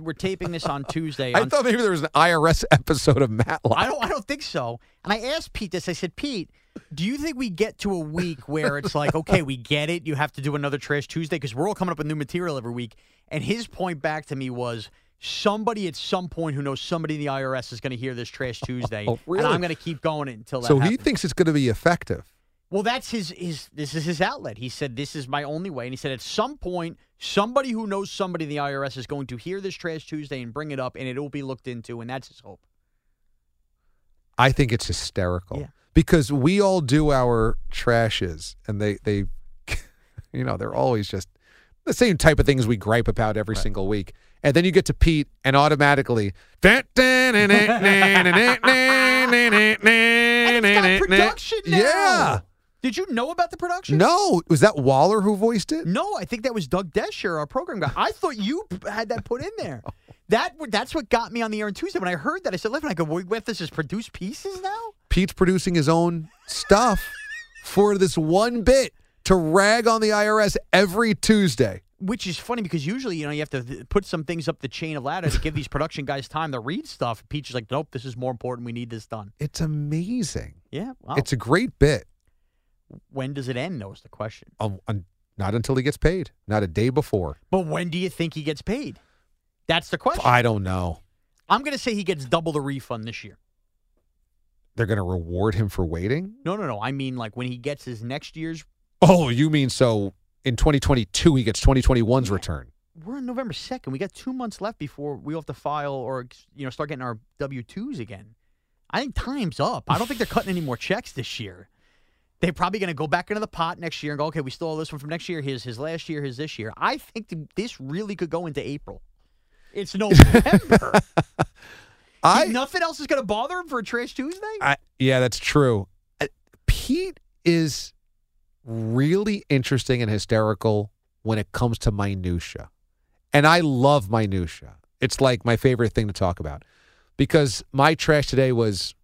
we're taping this on Tuesday. I thought maybe there was an IRS episode of Matlock. I don't think so. And I asked Pete this. I said, Pete, do you think we get to a week where it's like, okay, we get it. You have to do another Trash Tuesday because we're all coming up with new material every week. And his point back to me was somebody at some point who knows somebody in the IRS is going to hear this Trash Tuesday. Oh, really? And I'm going to keep going until that happens. He thinks it's going to be effective. Well, that's this is his outlet. He said, this is my only way. And he said, at some point, somebody who knows somebody in the IRS is going to hear this Trash Tuesday and bring it up, and it will be looked into. And that's his hope. I think it's hysterical. Yeah. Because we all do our trashes, and they they're always just the same type of things we gripe about every single week. And then you get to Pete, and automatically, and it's got production now. Yeah. Did you know about the production? No. Was that Waller who voiced it? No, I think that was Doug Descher, our program guy. I thought you had that put in there. That's what got me on the air on Tuesday. When I heard that, I said, "Levin, I go, what? This is produced pieces now." Pete's producing his own stuff for this one bit to rag on the IRS every Tuesday. Which is funny because usually, you know, you have to put some things up the chain of ladder to give these production guys time to read stuff. Peach is like, nope, this is more important. We need this done. It's amazing. Yeah. Wow. It's a great bit. When does it end, though, is the question. Not until he gets paid. Not a day before. But when do you think he gets paid? That's the question. I don't know. I'm going to say he gets double the refund this year. They're going to reward him for waiting? No. I mean, like, when he gets his next year's. Oh, you mean so in 2022 he gets 2021's return. We're on November 2nd. We got 2 months left before we have to file or, you know, start getting our W-2s again. I think time's up. I don't think they're cutting any more checks this year. They're probably going to go back into the pot next year and go, okay, we stole this one from next year. Here's his last year. Here's this year. I think this really could go into April. It's November. Nothing else is going to bother him for a Trash Tuesday? Yeah, that's true. Pete is really interesting and hysterical when it comes to minutia. And I love minutia. It's like my favorite thing to talk about. Because my trash today was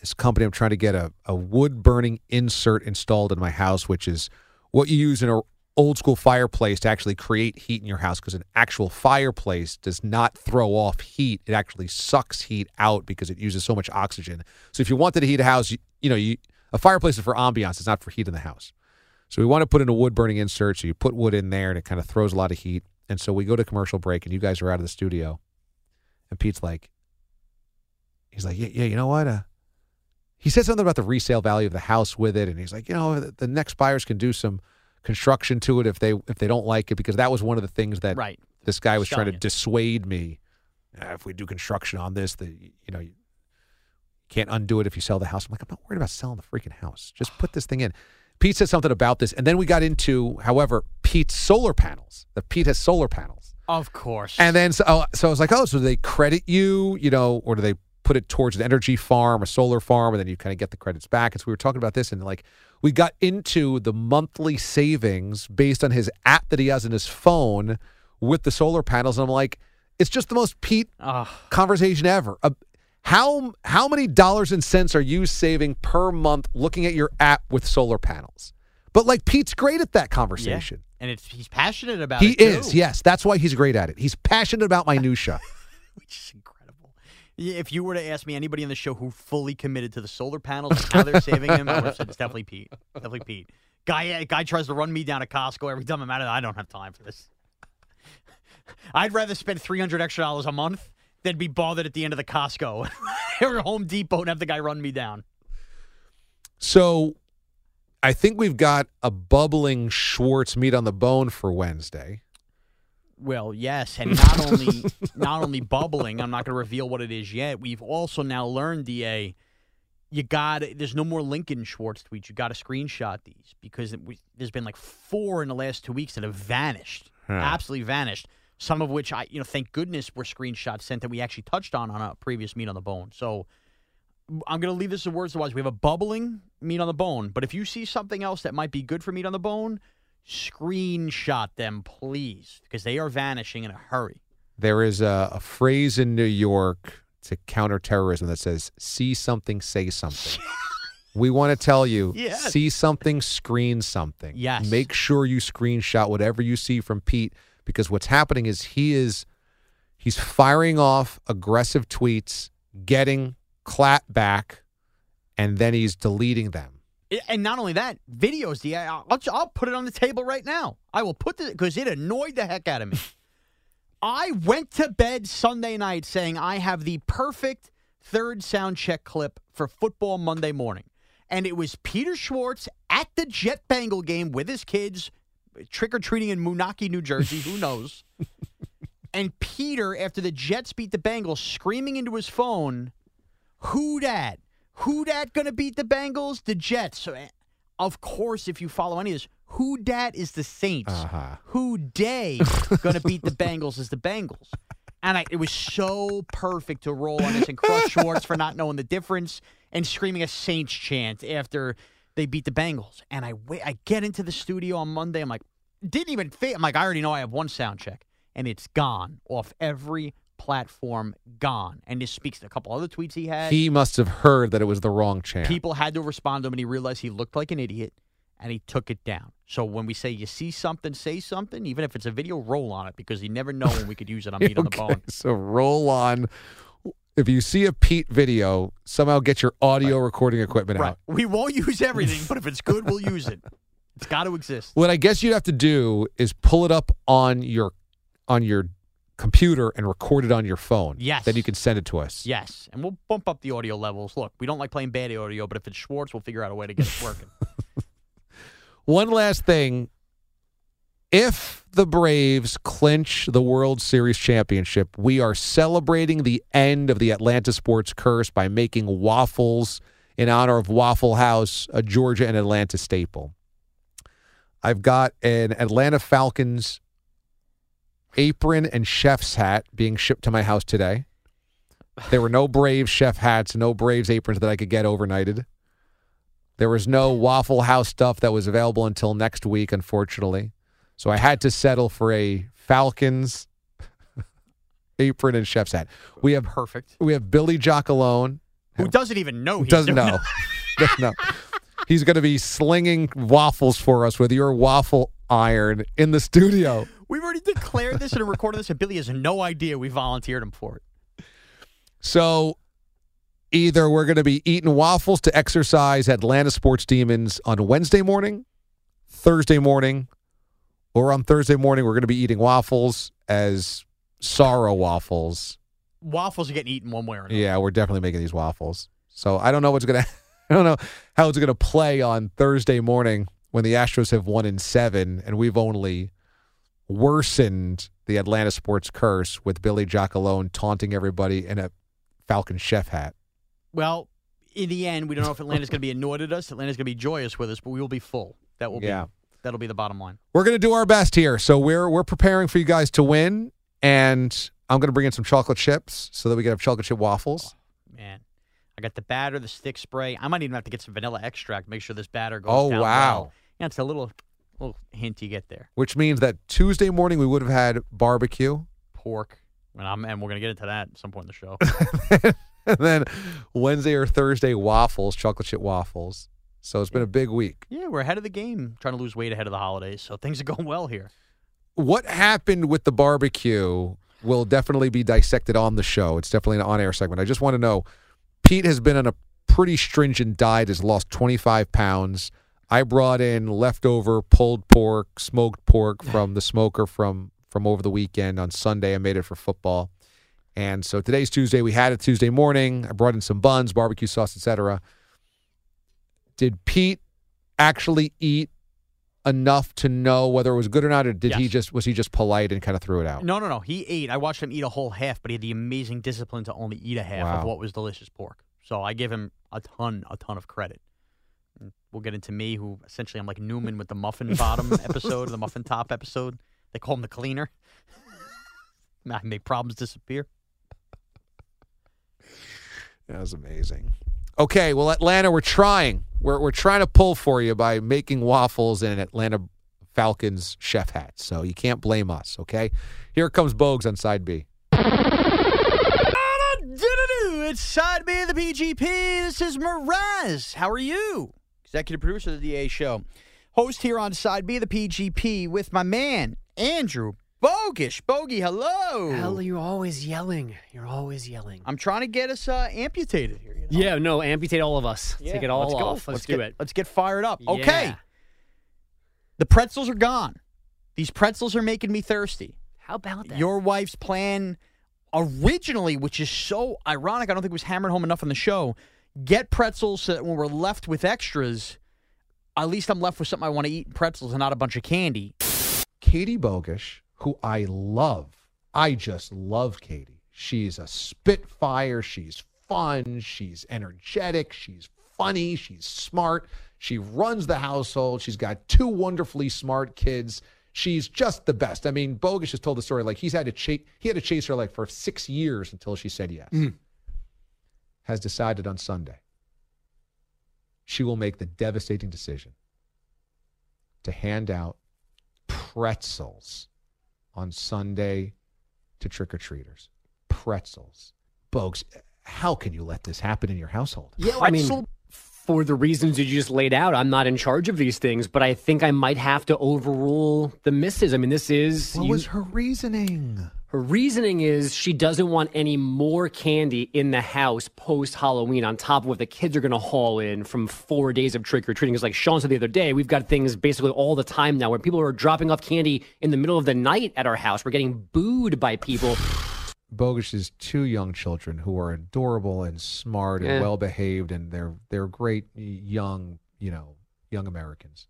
this company. I'm trying to get a wood-burning insert installed in my house, which is what you use in an old-school fireplace to actually create heat in your house, because an actual fireplace does not throw off heat. It actually sucks heat out because it uses so much oxygen. So if you wanted to heat a house, a fireplace is for ambiance. It's not for heat in the house. So we want to put in a wood-burning insert, so you put wood in there, and it kind of throws a lot of heat. And so we go to commercial break, and you guys are out of the studio. And Pete's like, he's like, yeah, you know what? He said something about the resale value of the house with it, and he's like, you know, the next buyers can do some construction to it if they don't like it, because that was one of the things that this guy was trying to dissuade me. If we do construction on this, you can't undo it if you sell the house. I'm like, I'm not worried about selling the freaking house. Just put this thing in. Pete said something about this, and then we got into, however, Pete's solar panels. That Pete has solar panels. Of course. And then so I was like, so do they credit you, or do they put it towards an energy farm, a solar farm, and then you kind of get the credits back. And so we were talking about this, and like we got into the monthly savings based on his app that he has in his phone with the solar panels. And I'm like, it's just the most Pete conversation ever. How many dollars and cents are you saving per month looking at your app with solar panels? But like Pete's great at that conversation. Yeah. And he's passionate about it. He is, yes. That's why he's great at it. He's passionate about minutia. Which is incredible. If you were to ask me anybody on the show who fully committed to the solar panels and how they're saving him, I would have said it's definitely Pete. Definitely Pete. Guy tries to run me down to Costco every time I'm out of there. I don't have time for this. I'd rather spend $300 extra a month than be bothered at the end of the Costco or Home Depot and have the guy run me down. So I think we've got a bubbling Schwartz meat on the bone for Wednesday. Well, yes, and not only bubbling, I'm not going to reveal what it is yet. We've also now learned, DA, there's no more Lincoln Schwartz tweets. You got to screenshot these, because there's been like four in the last 2 weeks that have vanished, absolutely vanished. Some of which thank goodness were screenshots sent that we actually touched on a previous Meat on the Bone. So I'm going to leave this in words to watch. We have a bubbling Meat on the Bone, but if you see something else that might be good for Meat on the Bone, screenshot them, please, because they are vanishing in a hurry. There is a phrase in New York to counter terrorism that says, see something, say something. We want to tell you, see something, screen something. Yes. Make sure you screenshot whatever you see from Pete, because what's happening is he's firing off aggressive tweets, getting clap back, and then he's deleting them. And not only that, videos, I'll put it on the table right now. I will put this, because it annoyed the heck out of me. I went to bed Sunday night saying I have the perfect third sound check clip for football Monday morning. And it was Peter Schwartz at the Jet Bengal game with his kids, trick-or-treating in Munaki, New Jersey, who knows. And Peter, after the Jets beat the Bengals, screaming into his phone, "Who dat? Who dat gonna beat the Bengals? The Jets." So, of course, if you follow any of this, who dat is the Saints. Uh-huh. Who day gonna beat the Bengals is the Bengals. And it was so perfect to roll on this and crush Schwartz for not knowing the difference and screaming a Saints chant after they beat the Bengals. And I get into the studio on Monday. I'm like, didn't even fit. I'm like, I already know I have one sound check. And it's gone off every platform, gone. And this speaks to a couple other tweets he had. He must have heard that it was the wrong channel. People had to respond to him, and he realized he looked like an idiot. and he took it down. So when we say you see something, say something, even if it's a video, roll on it, because you never know when we could use it on Meat on the Bone. So roll on. If you see a Pete video, somehow get your audio recording equipment out. We won't use everything, but if it's good, we'll use it. It's got to exist. What I guess you'd have to do is pull it up on your computer and record it on your phone. Yes. Then you can send it to us. Yes, and we'll bump up the audio levels. Look, we don't like playing bad audio, but if it's Schwartz, we'll figure out a way to get it working. One last thing. If the Braves clinch the World Series championship, we are celebrating the end of the Atlanta sports curse by making waffles in honor of Waffle House, a Georgia and Atlanta staple. I've got an Atlanta Falcons apron and chef's hat being shipped to my house today. There were no Braves chef hats, no Braves aprons that I could get overnighted. There was no Waffle House stuff that was available until next week, unfortunately. So I had to settle for a Falcons apron and chef's hat. We have perfect. We have Billy Giacalone, who doesn't even know. Doesn't know. He's going to be slinging waffles for us with your waffle iron in the studio. We've already declared this and recorded this, and Billy has no idea we volunteered him for it. So either we're going to be eating waffles to exercise Atlanta sports demons on Wednesday morning, Thursday morning, or on Thursday morning, we're going to be eating waffles as sorrow waffles. Waffles are getting eaten one way or another. Yeah, we're definitely making these waffles. So I don't know I don't know how it's going to play on Thursday morning when the Astros have 1-7 and we've only worsened the Atlanta sports curse with Billy Giacalone taunting everybody in a Falcon chef hat. Well, in the end, we don't know if Atlanta's going to be annoyed at us. Atlanta's going to be joyous with us, but we will be full. That'll be the bottom line. We're going to do our best here. So we're preparing for you guys to win, and I'm going to bring in some chocolate chips so that we can have chocolate chip waffles. Oh, man. I got the batter, the stick spray. I might even have to get some vanilla extract, make sure this batter goes down well. Yeah, it's a little hint you get there. Which means that Tuesday morning we would have had barbecue. Pork. And we're going to get into that at some point in the show. And then Wednesday or Thursday, waffles, chocolate chip waffles. So it's been a big week. Yeah, we're ahead of the game, trying to lose weight ahead of the holidays. So things are going well here. What happened with the barbecue will definitely be dissected on the show. It's definitely an on-air segment. I just want to know, Pete has been on a pretty stringent diet, has lost 25 pounds. I brought in leftover pulled pork, smoked pork from the smoker from over the weekend. On Sunday, I made it for football. And so today's Tuesday. We had it Tuesday morning. I brought in some buns, barbecue sauce, etc. Did Pete actually eat enough to know whether it was good or not, or was he just polite and kind of threw it out? No. He ate. I watched him eat a whole half, but he had the amazing discipline to only eat a half of what was delicious pork. So I give him a ton of credit. We'll get into me, who essentially I'm like Newman with the muffin bottom episode, the muffin top episode. They call him the cleaner. I make problems disappear. That was amazing. Okay, well, Atlanta, we're trying. We're trying to pull for you by making waffles in an Atlanta Falcons chef hat. So you can't blame us, okay? Here comes Bogues on Side B. It's Side B of the PGP. This is Meraz. How are you? Executive producer of the DA Show. Host here on Side B of the PGP with my man, Andrew Bogish. Bogey, hello. Hell, you're always yelling. I'm trying to get us amputated here. You know? Yeah, no, amputate all of us. Yeah. Take it all off. Let's do it. Let's get fired up. Yeah. Okay. The pretzels are gone. These pretzels are making me thirsty. How about that? Your wife's plan originally, which is so ironic, I don't think it was hammered home enough on the show, get pretzels so that when we're left with extras, at least I'm left with something I want to eat in pretzels and not a bunch of candy. Katie Bogish, who I love. I just love Katie. She's a spitfire. She's fun. She's energetic. She's funny. She's smart. She runs the household. She's got two wonderfully smart kids. She's just the best. I mean, Bogish has told the story, like, he had to chase her, like, for 6 years until she said yes. Mm. Has decided on Sunday she will make the devastating decision to hand out pretzels on Sunday to trick-or-treaters. Pretzels. Bogues, how can you let this happen in your household? Yeah, I mean, for the reasons that you just laid out, I'm not in charge of these things, but I think I might have to overrule the missus. I mean, this is... What was her reasoning? Her reasoning is she doesn't want any more candy in the house post-Halloween on top of what the kids are going to haul in from 4 days of trick-or-treating. It's like Sean said the other day, we've got things basically all the time now where people are dropping off candy in the middle of the night at our house. We're getting booed by people. Bogish's two young children who are adorable and smart and well-behaved, and they're great young Americans,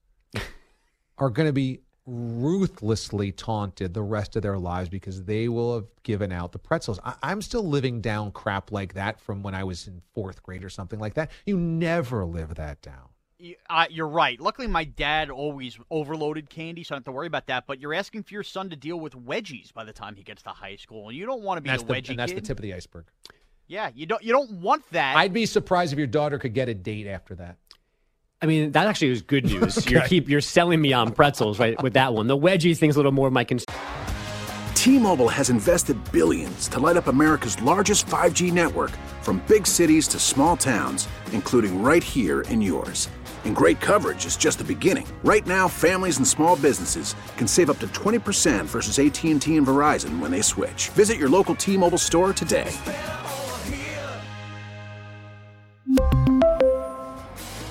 are going to be ruthlessly taunted the rest of their lives because they will have given out the pretzels. I'm still living down crap like that from when I was in fourth grade or something like that. You never live that down. You're right. Luckily, my dad always overloaded candy, so I don't have to worry about that. But you're asking for your son to deal with wedgies by the time he gets to high school. You don't want to be a wedgie kid. And that's the tip of the iceberg. Yeah, you don't want that. I'd be surprised if your daughter could get a date after that. I mean, that actually is good news. Okay. You're selling me on pretzels, right, with that one. The wedgie thing's a little more my concern. T-Mobile has invested billions to light up America's largest 5G network, from big cities to small towns, including right here in yours. And great coverage is just the beginning. Right now, families and small businesses can save up to 20% versus AT&T and Verizon when they switch. Visit your local T-Mobile store today.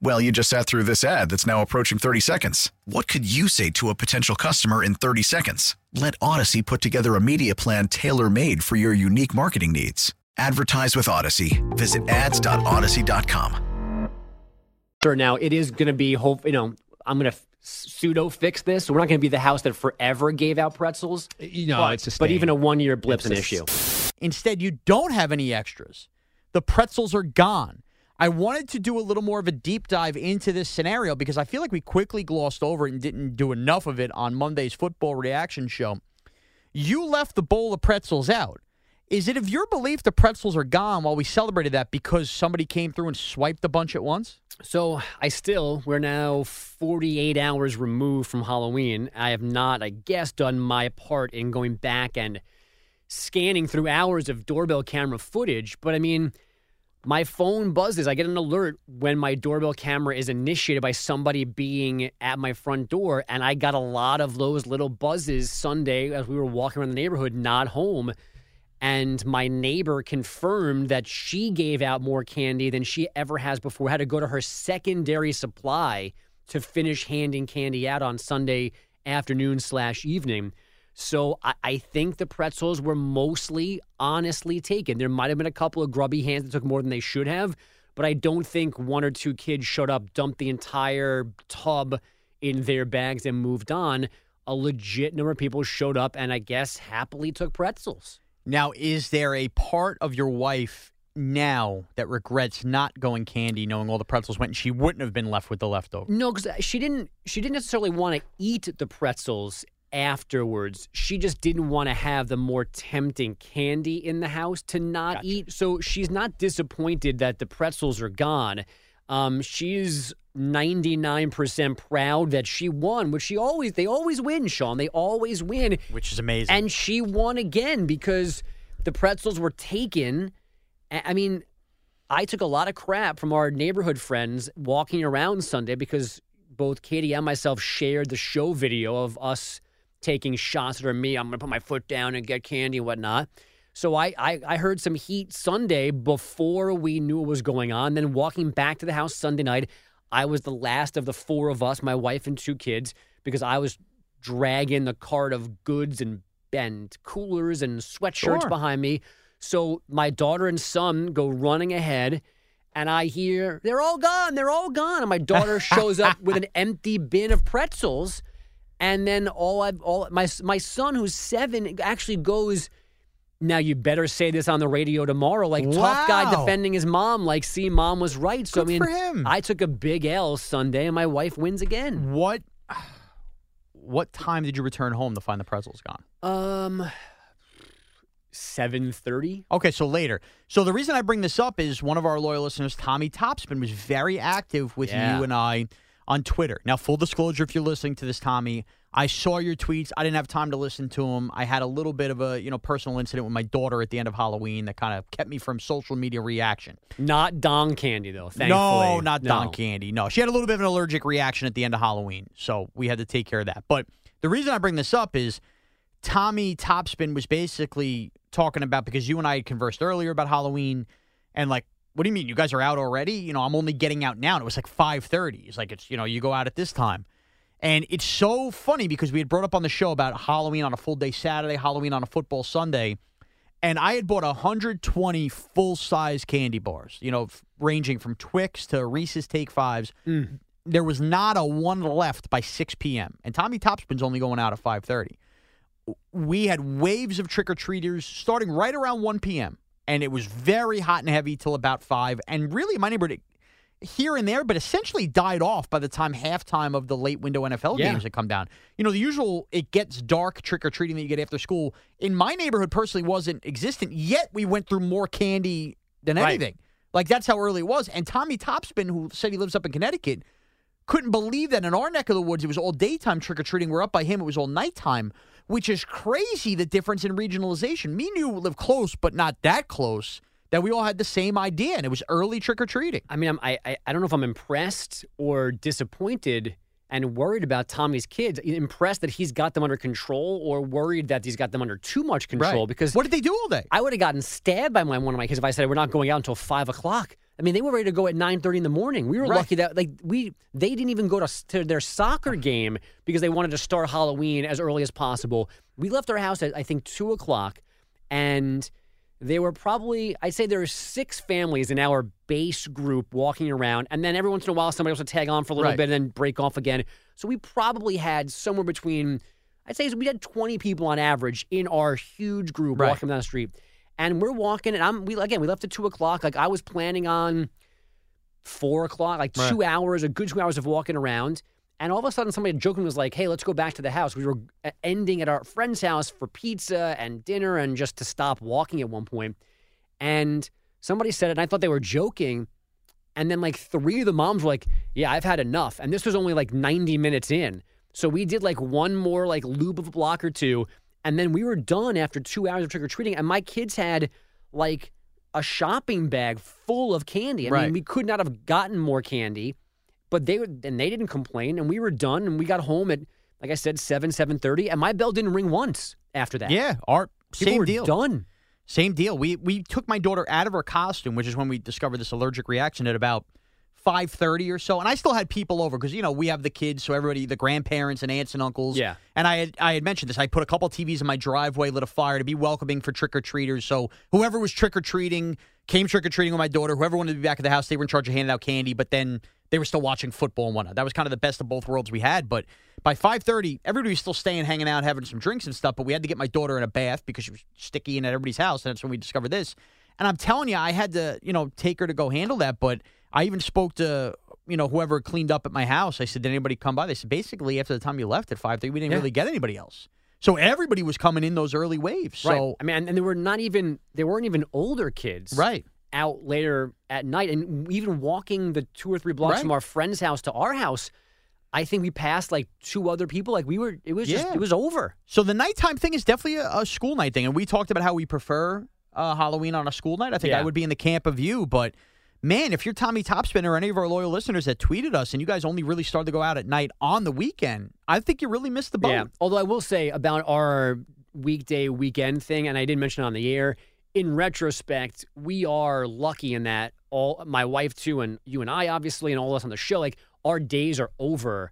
Well, you just sat through this ad that's now approaching 30 seconds. What could you say to a potential customer in 30 seconds? Let Odyssey put together a media plan tailor-made for your unique marketing needs. Advertise with Odyssey. Visit ads.odyssey.com. Now it is going to be, I'm going to pseudo fix this. We're not going to be the house that forever gave out pretzels. But even a 1-year blip's an issue. Instead, you don't have any extras. The pretzels are gone. I wanted to do a little more of a deep dive into this scenario because I feel like we quickly glossed over it and didn't do enough of it on Monday's football reaction show. You left the bowl of pretzels out. Is it of your belief the pretzels are gone while we celebrated that because somebody came through and swiped a bunch at once? So we're now 48 hours removed from Halloween. I have not, I guess, done my part in going back and scanning through hours of doorbell camera footage. But I mean, my phone buzzes. I get an alert when my doorbell camera is initiated by somebody being at my front door. And I got a lot of those little buzzes Sunday as we were walking around the neighborhood, not home. And my neighbor confirmed that she gave out more candy than she ever has before. Had to go to her secondary supply to finish handing candy out on Sunday afternoon/evening. So I think the pretzels were mostly honestly taken. There might have been a couple of grubby hands that took more than they should have, but I don't think one or two kids showed up, dumped the entire tub in their bags, and moved on. A legit number of people showed up and I guess happily took pretzels. Now, is there a part of your wife now that regrets not going candy, knowing all the pretzels went and she wouldn't have been left with the leftovers? No, because she didn't necessarily want to eat the pretzels afterwards. She just didn't want to have the more tempting candy in the house to not eat. So she's not disappointed that the pretzels are gone. She's 99% proud that she won, which they always win, Sean. They always win. Which is amazing. And she won again because the pretzels were taken. I mean, I took a lot of crap from our neighborhood friends walking around Sunday because both Katie and myself shared the show video of us taking shots at her. Me, I'm going to put my foot down and get candy and whatnot. So I heard some heat Sunday before we knew what was going on. Then walking back to the house Sunday night, I was the last of the four of us, my wife and 2 kids, because I was dragging the cart of goods and and coolers and sweatshirts behind me. So my daughter and son go running ahead, and I hear, they're all gone, they're all gone. And my daughter shows up with an empty bin of pretzels. And then my son, who's 7, actually goes, now you better say this on the radio tomorrow, like tough guy defending his mom, like, see, mom was right. So, good for him. I took a big L Sunday, and my wife wins again. What time did you return home to find the pretzels gone? 7:30. Okay, so later. So the reason I bring this up is one of our loyal listeners, Tommy Topspin, was very active with you and I on Twitter. Now, full disclosure, if you're listening to this, Tommy, I saw your tweets. I didn't have time to listen to them. I had a little bit of a personal incident with my daughter at the end of Halloween that kind of kept me from social media reaction. Not Don Candy, though, thankfully. No, not Don Candy. No, she had a little bit of an allergic reaction at the end of Halloween, so we had to take care of that. But the reason I bring this up is Tommy Topspin was basically talking about, because you and I had conversed earlier about Halloween, and like, what do you mean? You guys are out already? I'm only getting out now. And it was like 5:30. It's like, you go out at this time. And it's so funny because we had brought up on the show about Halloween on a full day Saturday, Halloween on a football Sunday. And I had bought 120 full-size candy bars, ranging from Twix to Reese's Take Fives. Mm. There was not a one left by 6 p.m. And Tommy Topspin's only going out at 5:30. We had waves of trick-or-treaters starting right around 1 p.m. And it was very hot and heavy till about 5. And really, my neighborhood here and there, but essentially died off by the time halftime of the late window NFL games had come down. The usual it gets dark trick-or-treating that you get after school, in my neighborhood personally wasn't existent, yet we went through more candy than anything. Like, that's how early it was. And Tommy Topspin, who said he lives up in Connecticut, couldn't believe that in our neck of the woods, it was all daytime trick-or-treating. We're up by him, it was all nighttime. Which is crazy, the difference in regionalization. Me and you live close, but not that close, that we all had the same idea, and it was early trick-or-treating. I mean, I don't know if I'm impressed or disappointed and worried about Tommy's kids. Impressed that he's got them under control, or worried that he's got them under too much control. Right. Because what did they do all day? I would have gotten stabbed by one of my kids if I said, we're not going out until 5 o'clock. I mean, they were ready to go at 9:30 in the morning. We were lucky that they didn't even go to their soccer game because they wanted to start Halloween as early as possible. We left our house at, I think, 2 o'clock, and they were probably, I'd say there were 6 families in our base group walking around, and then every once in a while somebody else would tag on for a little bit and then break off again. So we probably had somewhere between, I'd say we had 20 people on average in our huge group walking down the street. And we're walking, and we left at 2 o'clock. Like, I was planning on 4 o'clock, like 2 hours, a good 2 hours of walking around. And all of a sudden, somebody joking was like, hey, let's go back to the house. We were ending at our friend's house for pizza and dinner and just to stop walking at one point. And somebody said it, and I thought they were joking. And then, like, 3 of the moms were like, yeah, I've had enough. And this was only, like, 90 minutes in. So we did, like, one more, like, loop of a block or two. And then we were done after 2 hours of trick-or-treating, and my kids had, like, a shopping bag full of candy. I mean, we could not have gotten more candy, but they didn't complain, and we were done, and we got home at, like I said, 7:30, and my bell didn't ring once after that. Yeah, People were done. Same deal. We took my daughter out of her costume, which is when we discovered this allergic reaction, at about 5:30 or so, and I still had people over because, we have the kids, so everybody, the grandparents and aunts and uncles. Yeah. And I had mentioned this. I put a couple TVs in my driveway, lit a fire to be welcoming for trick-or-treaters. So whoever was trick-or-treating came trick-or-treating with my daughter. Whoever wanted to be back at the house, they were in charge of handing out candy, but then they were still watching football and whatnot. That was kind of the best of both worlds we had, but by 5:30, everybody was still staying, hanging out, having some drinks and stuff, but we had to get my daughter in a bath because she was sticky and at everybody's house, and that's when we discovered this. And I'm telling you, I had to, take her to go handle that, but I even spoke to, whoever cleaned up at my house. I said, did anybody come by? They said, basically, after the time you left at 5:30, we didn't really get anybody else. So everybody was coming in those early waves. Right. So, I mean, and they weren't even older kids out later at night. And even walking the 2 or 3 blocks from our friend's house to our house, I think we passed, like, 2 other people. Like, it was over. So the nighttime thing is definitely a school night thing. And we talked about how we prefer Halloween on a school night. I think I would be in the camp of you, but man, if you're Tommy Topspin or any of our loyal listeners that tweeted us and you guys only really started to go out at night on the weekend, I think you really missed the boat. Yeah. Although I will say about our weekday weekend thing, and I didn't mention it on the air, in retrospect, we are lucky in that all my wife too, and you and I obviously, and all of us on the show, like, our days are over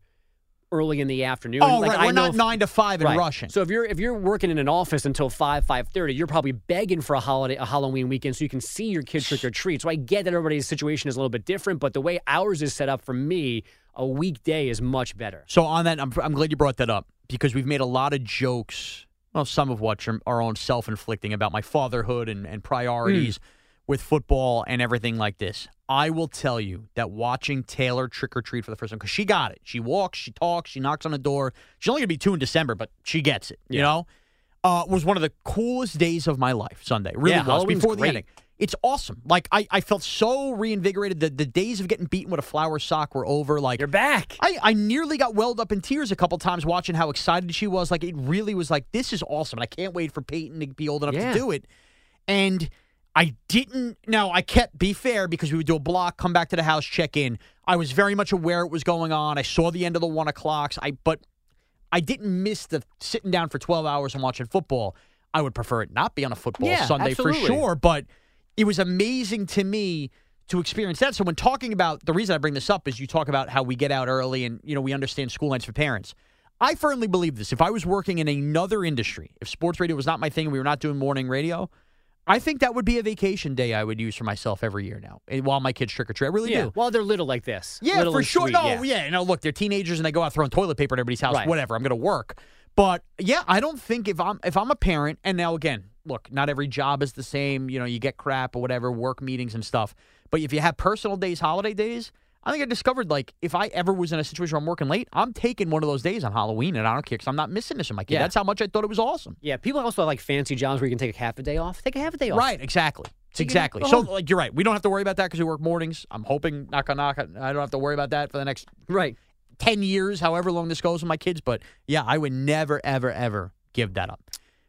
early in the afternoon. Oh, like, right. We're not 9 to 5 and rushing. So if you're working in an office until 5, 5:30, you're probably begging for a Halloween weekend so you can see your kids trick or treat. So I get that everybody's situation is a little bit different, but the way ours is set up for me, a weekday is much better. So on that, I'm glad you brought that up because we've made a lot of jokes, well, some of which are our own self-inflicting about my fatherhood and priorities with football and everything like this. I will tell you that watching Taylor trick or treat for the first time, because she got it. She walks, she talks, she knocks on the door. She's only going to be 2 in December, but she gets it, you know? Was one of the coolest days of my life, Sunday. Really was. Halloween's before the ending. It's awesome. Like, I felt so reinvigorated. The days of getting beaten with a flower sock were over. Like, you're back. I nearly got welled up in tears a couple times watching how excited she was. Like, it really was like, this is awesome. And I can't wait for Peyton to be old enough to do it. And I didn't. Now, I kept, be fair, because we would do a block, come back to the house, check in. I was very much aware it was going on. I saw the end of the 1 o'clocks. But I didn't miss the sitting down for 12 hours and watching football. I would prefer it not be on a football Sunday for sure, but it was amazing to me to experience that. So when talking about, the reason I bring this up is you talk about how we get out early and, you know, we understand school nights for parents. I firmly believe this. If I was working in another industry, if sports radio was not my thing and we were not doing morning radio, I think that would be a vacation day I would use for myself every year now. And while my kids trick or treat, I really do. While they're little like this. Yeah, for sure. Sweet, no, look, they're teenagers and they go out throwing toilet paper at everybody's house. Right. Whatever, I'm going to work. But, yeah, I don't think if I'm a parent, and now, again, look, not every job is the same. You know, you get crap or whatever, work meetings and stuff. But if you have personal days, holiday days, I think I discovered, like, if I ever was in a situation where I'm working late, I'm taking one of those days on Halloween, and I don't care because I'm not missing this with my kid. Yeah. That's how much I thought it was awesome. Yeah, people also have, like, fancy jobs where you can take half a day off. Take a half a day off. Right, exactly. Exactly. So, like, you're right. We don't have to worry about that because we work mornings. I'm hoping, knock on knock, I don't have to worry about that for the next 10 years, however long this goes with my kids. But, yeah, I would never, ever, ever give that up.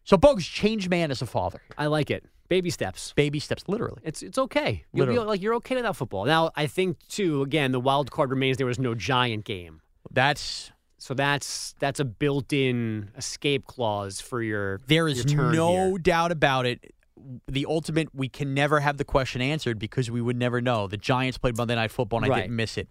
So, Bogues, change man as a father. I like it. Baby steps. Baby steps, literally. It's okay. Literally. You'll be, like, you're okay without football. Now, I think, too, again, the wild card remains there was no Giant game. That's a built-in escape clause for your There is your turn no here. Doubt about it. The ultimate, we can never have the question answered because we would never know. The Giants played Monday Night Football, and I didn't miss it.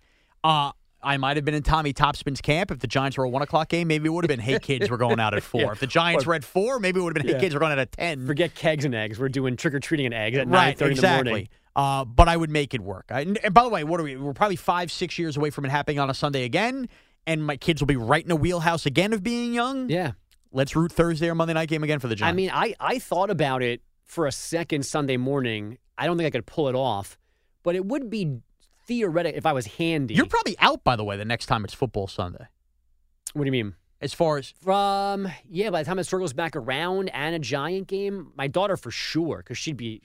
I might have been in Tommy Topspin's camp. If the Giants were a 1 o'clock game, maybe it would have been, hey, kids, we're going out at 4. If the Giants were at 4, maybe it would have been, hey, kids, we're going out at 10. Forget kegs and eggs. We're doing trick-or-treating and eggs at 9:30 in the morning. But I would make it work. And by the way, what are we? We're probably 5-6 years away from it happening on a Sunday again, and my kids will be right in a wheelhouse again of being young. Yeah. Let's root Thursday or Monday night game again for the Giants. I mean, I thought about it for a second Sunday morning. I don't think I could pull it off, but it would be theoretic if I was handy. You're probably out, by the way, the next time it's football Sunday. What do you mean? As far as by the time it circles back around and a Giant game, my daughter for sure, because she'd be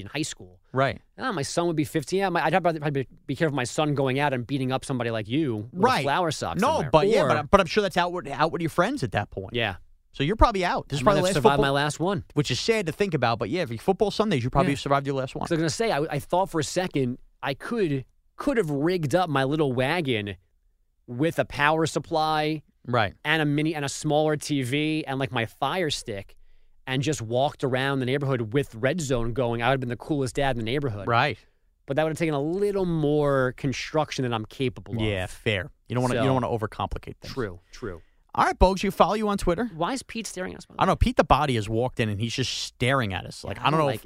in high school. Right. My son would be 15. Yeah, I'd probably be careful of my son going out and beating up somebody like you with a flower sock. No, somewhere. but I'm sure that's out with your friends at that point. Yeah. So you're probably out. This is probably my last one, which is sad to think about. But yeah, if you football Sundays, you probably survived your last one. So I was gonna say, I thought for a second I could have rigged up my little wagon with a power supply and a mini and a smaller TV and like my Fire Stick and just walked around the neighborhood with Red Zone going. I would have been the coolest dad in the neighborhood. Right. But that would have taken a little more construction than I'm capable of. Yeah, fair. You don't want to overcomplicate things. True. All right, Bogues, follow you on Twitter. Why is Pete staring at us? I don't know. Pete the Body has walked in and he's just staring at us. Like, I don't know.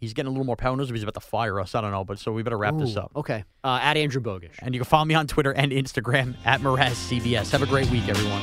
He's getting a little more power. Knows if he's about to fire us. I don't know, but so we better wrap this up. Okay. At Andrew Bogish. And you can follow me on Twitter and Instagram at Meraz CBS. Have a great week, everyone.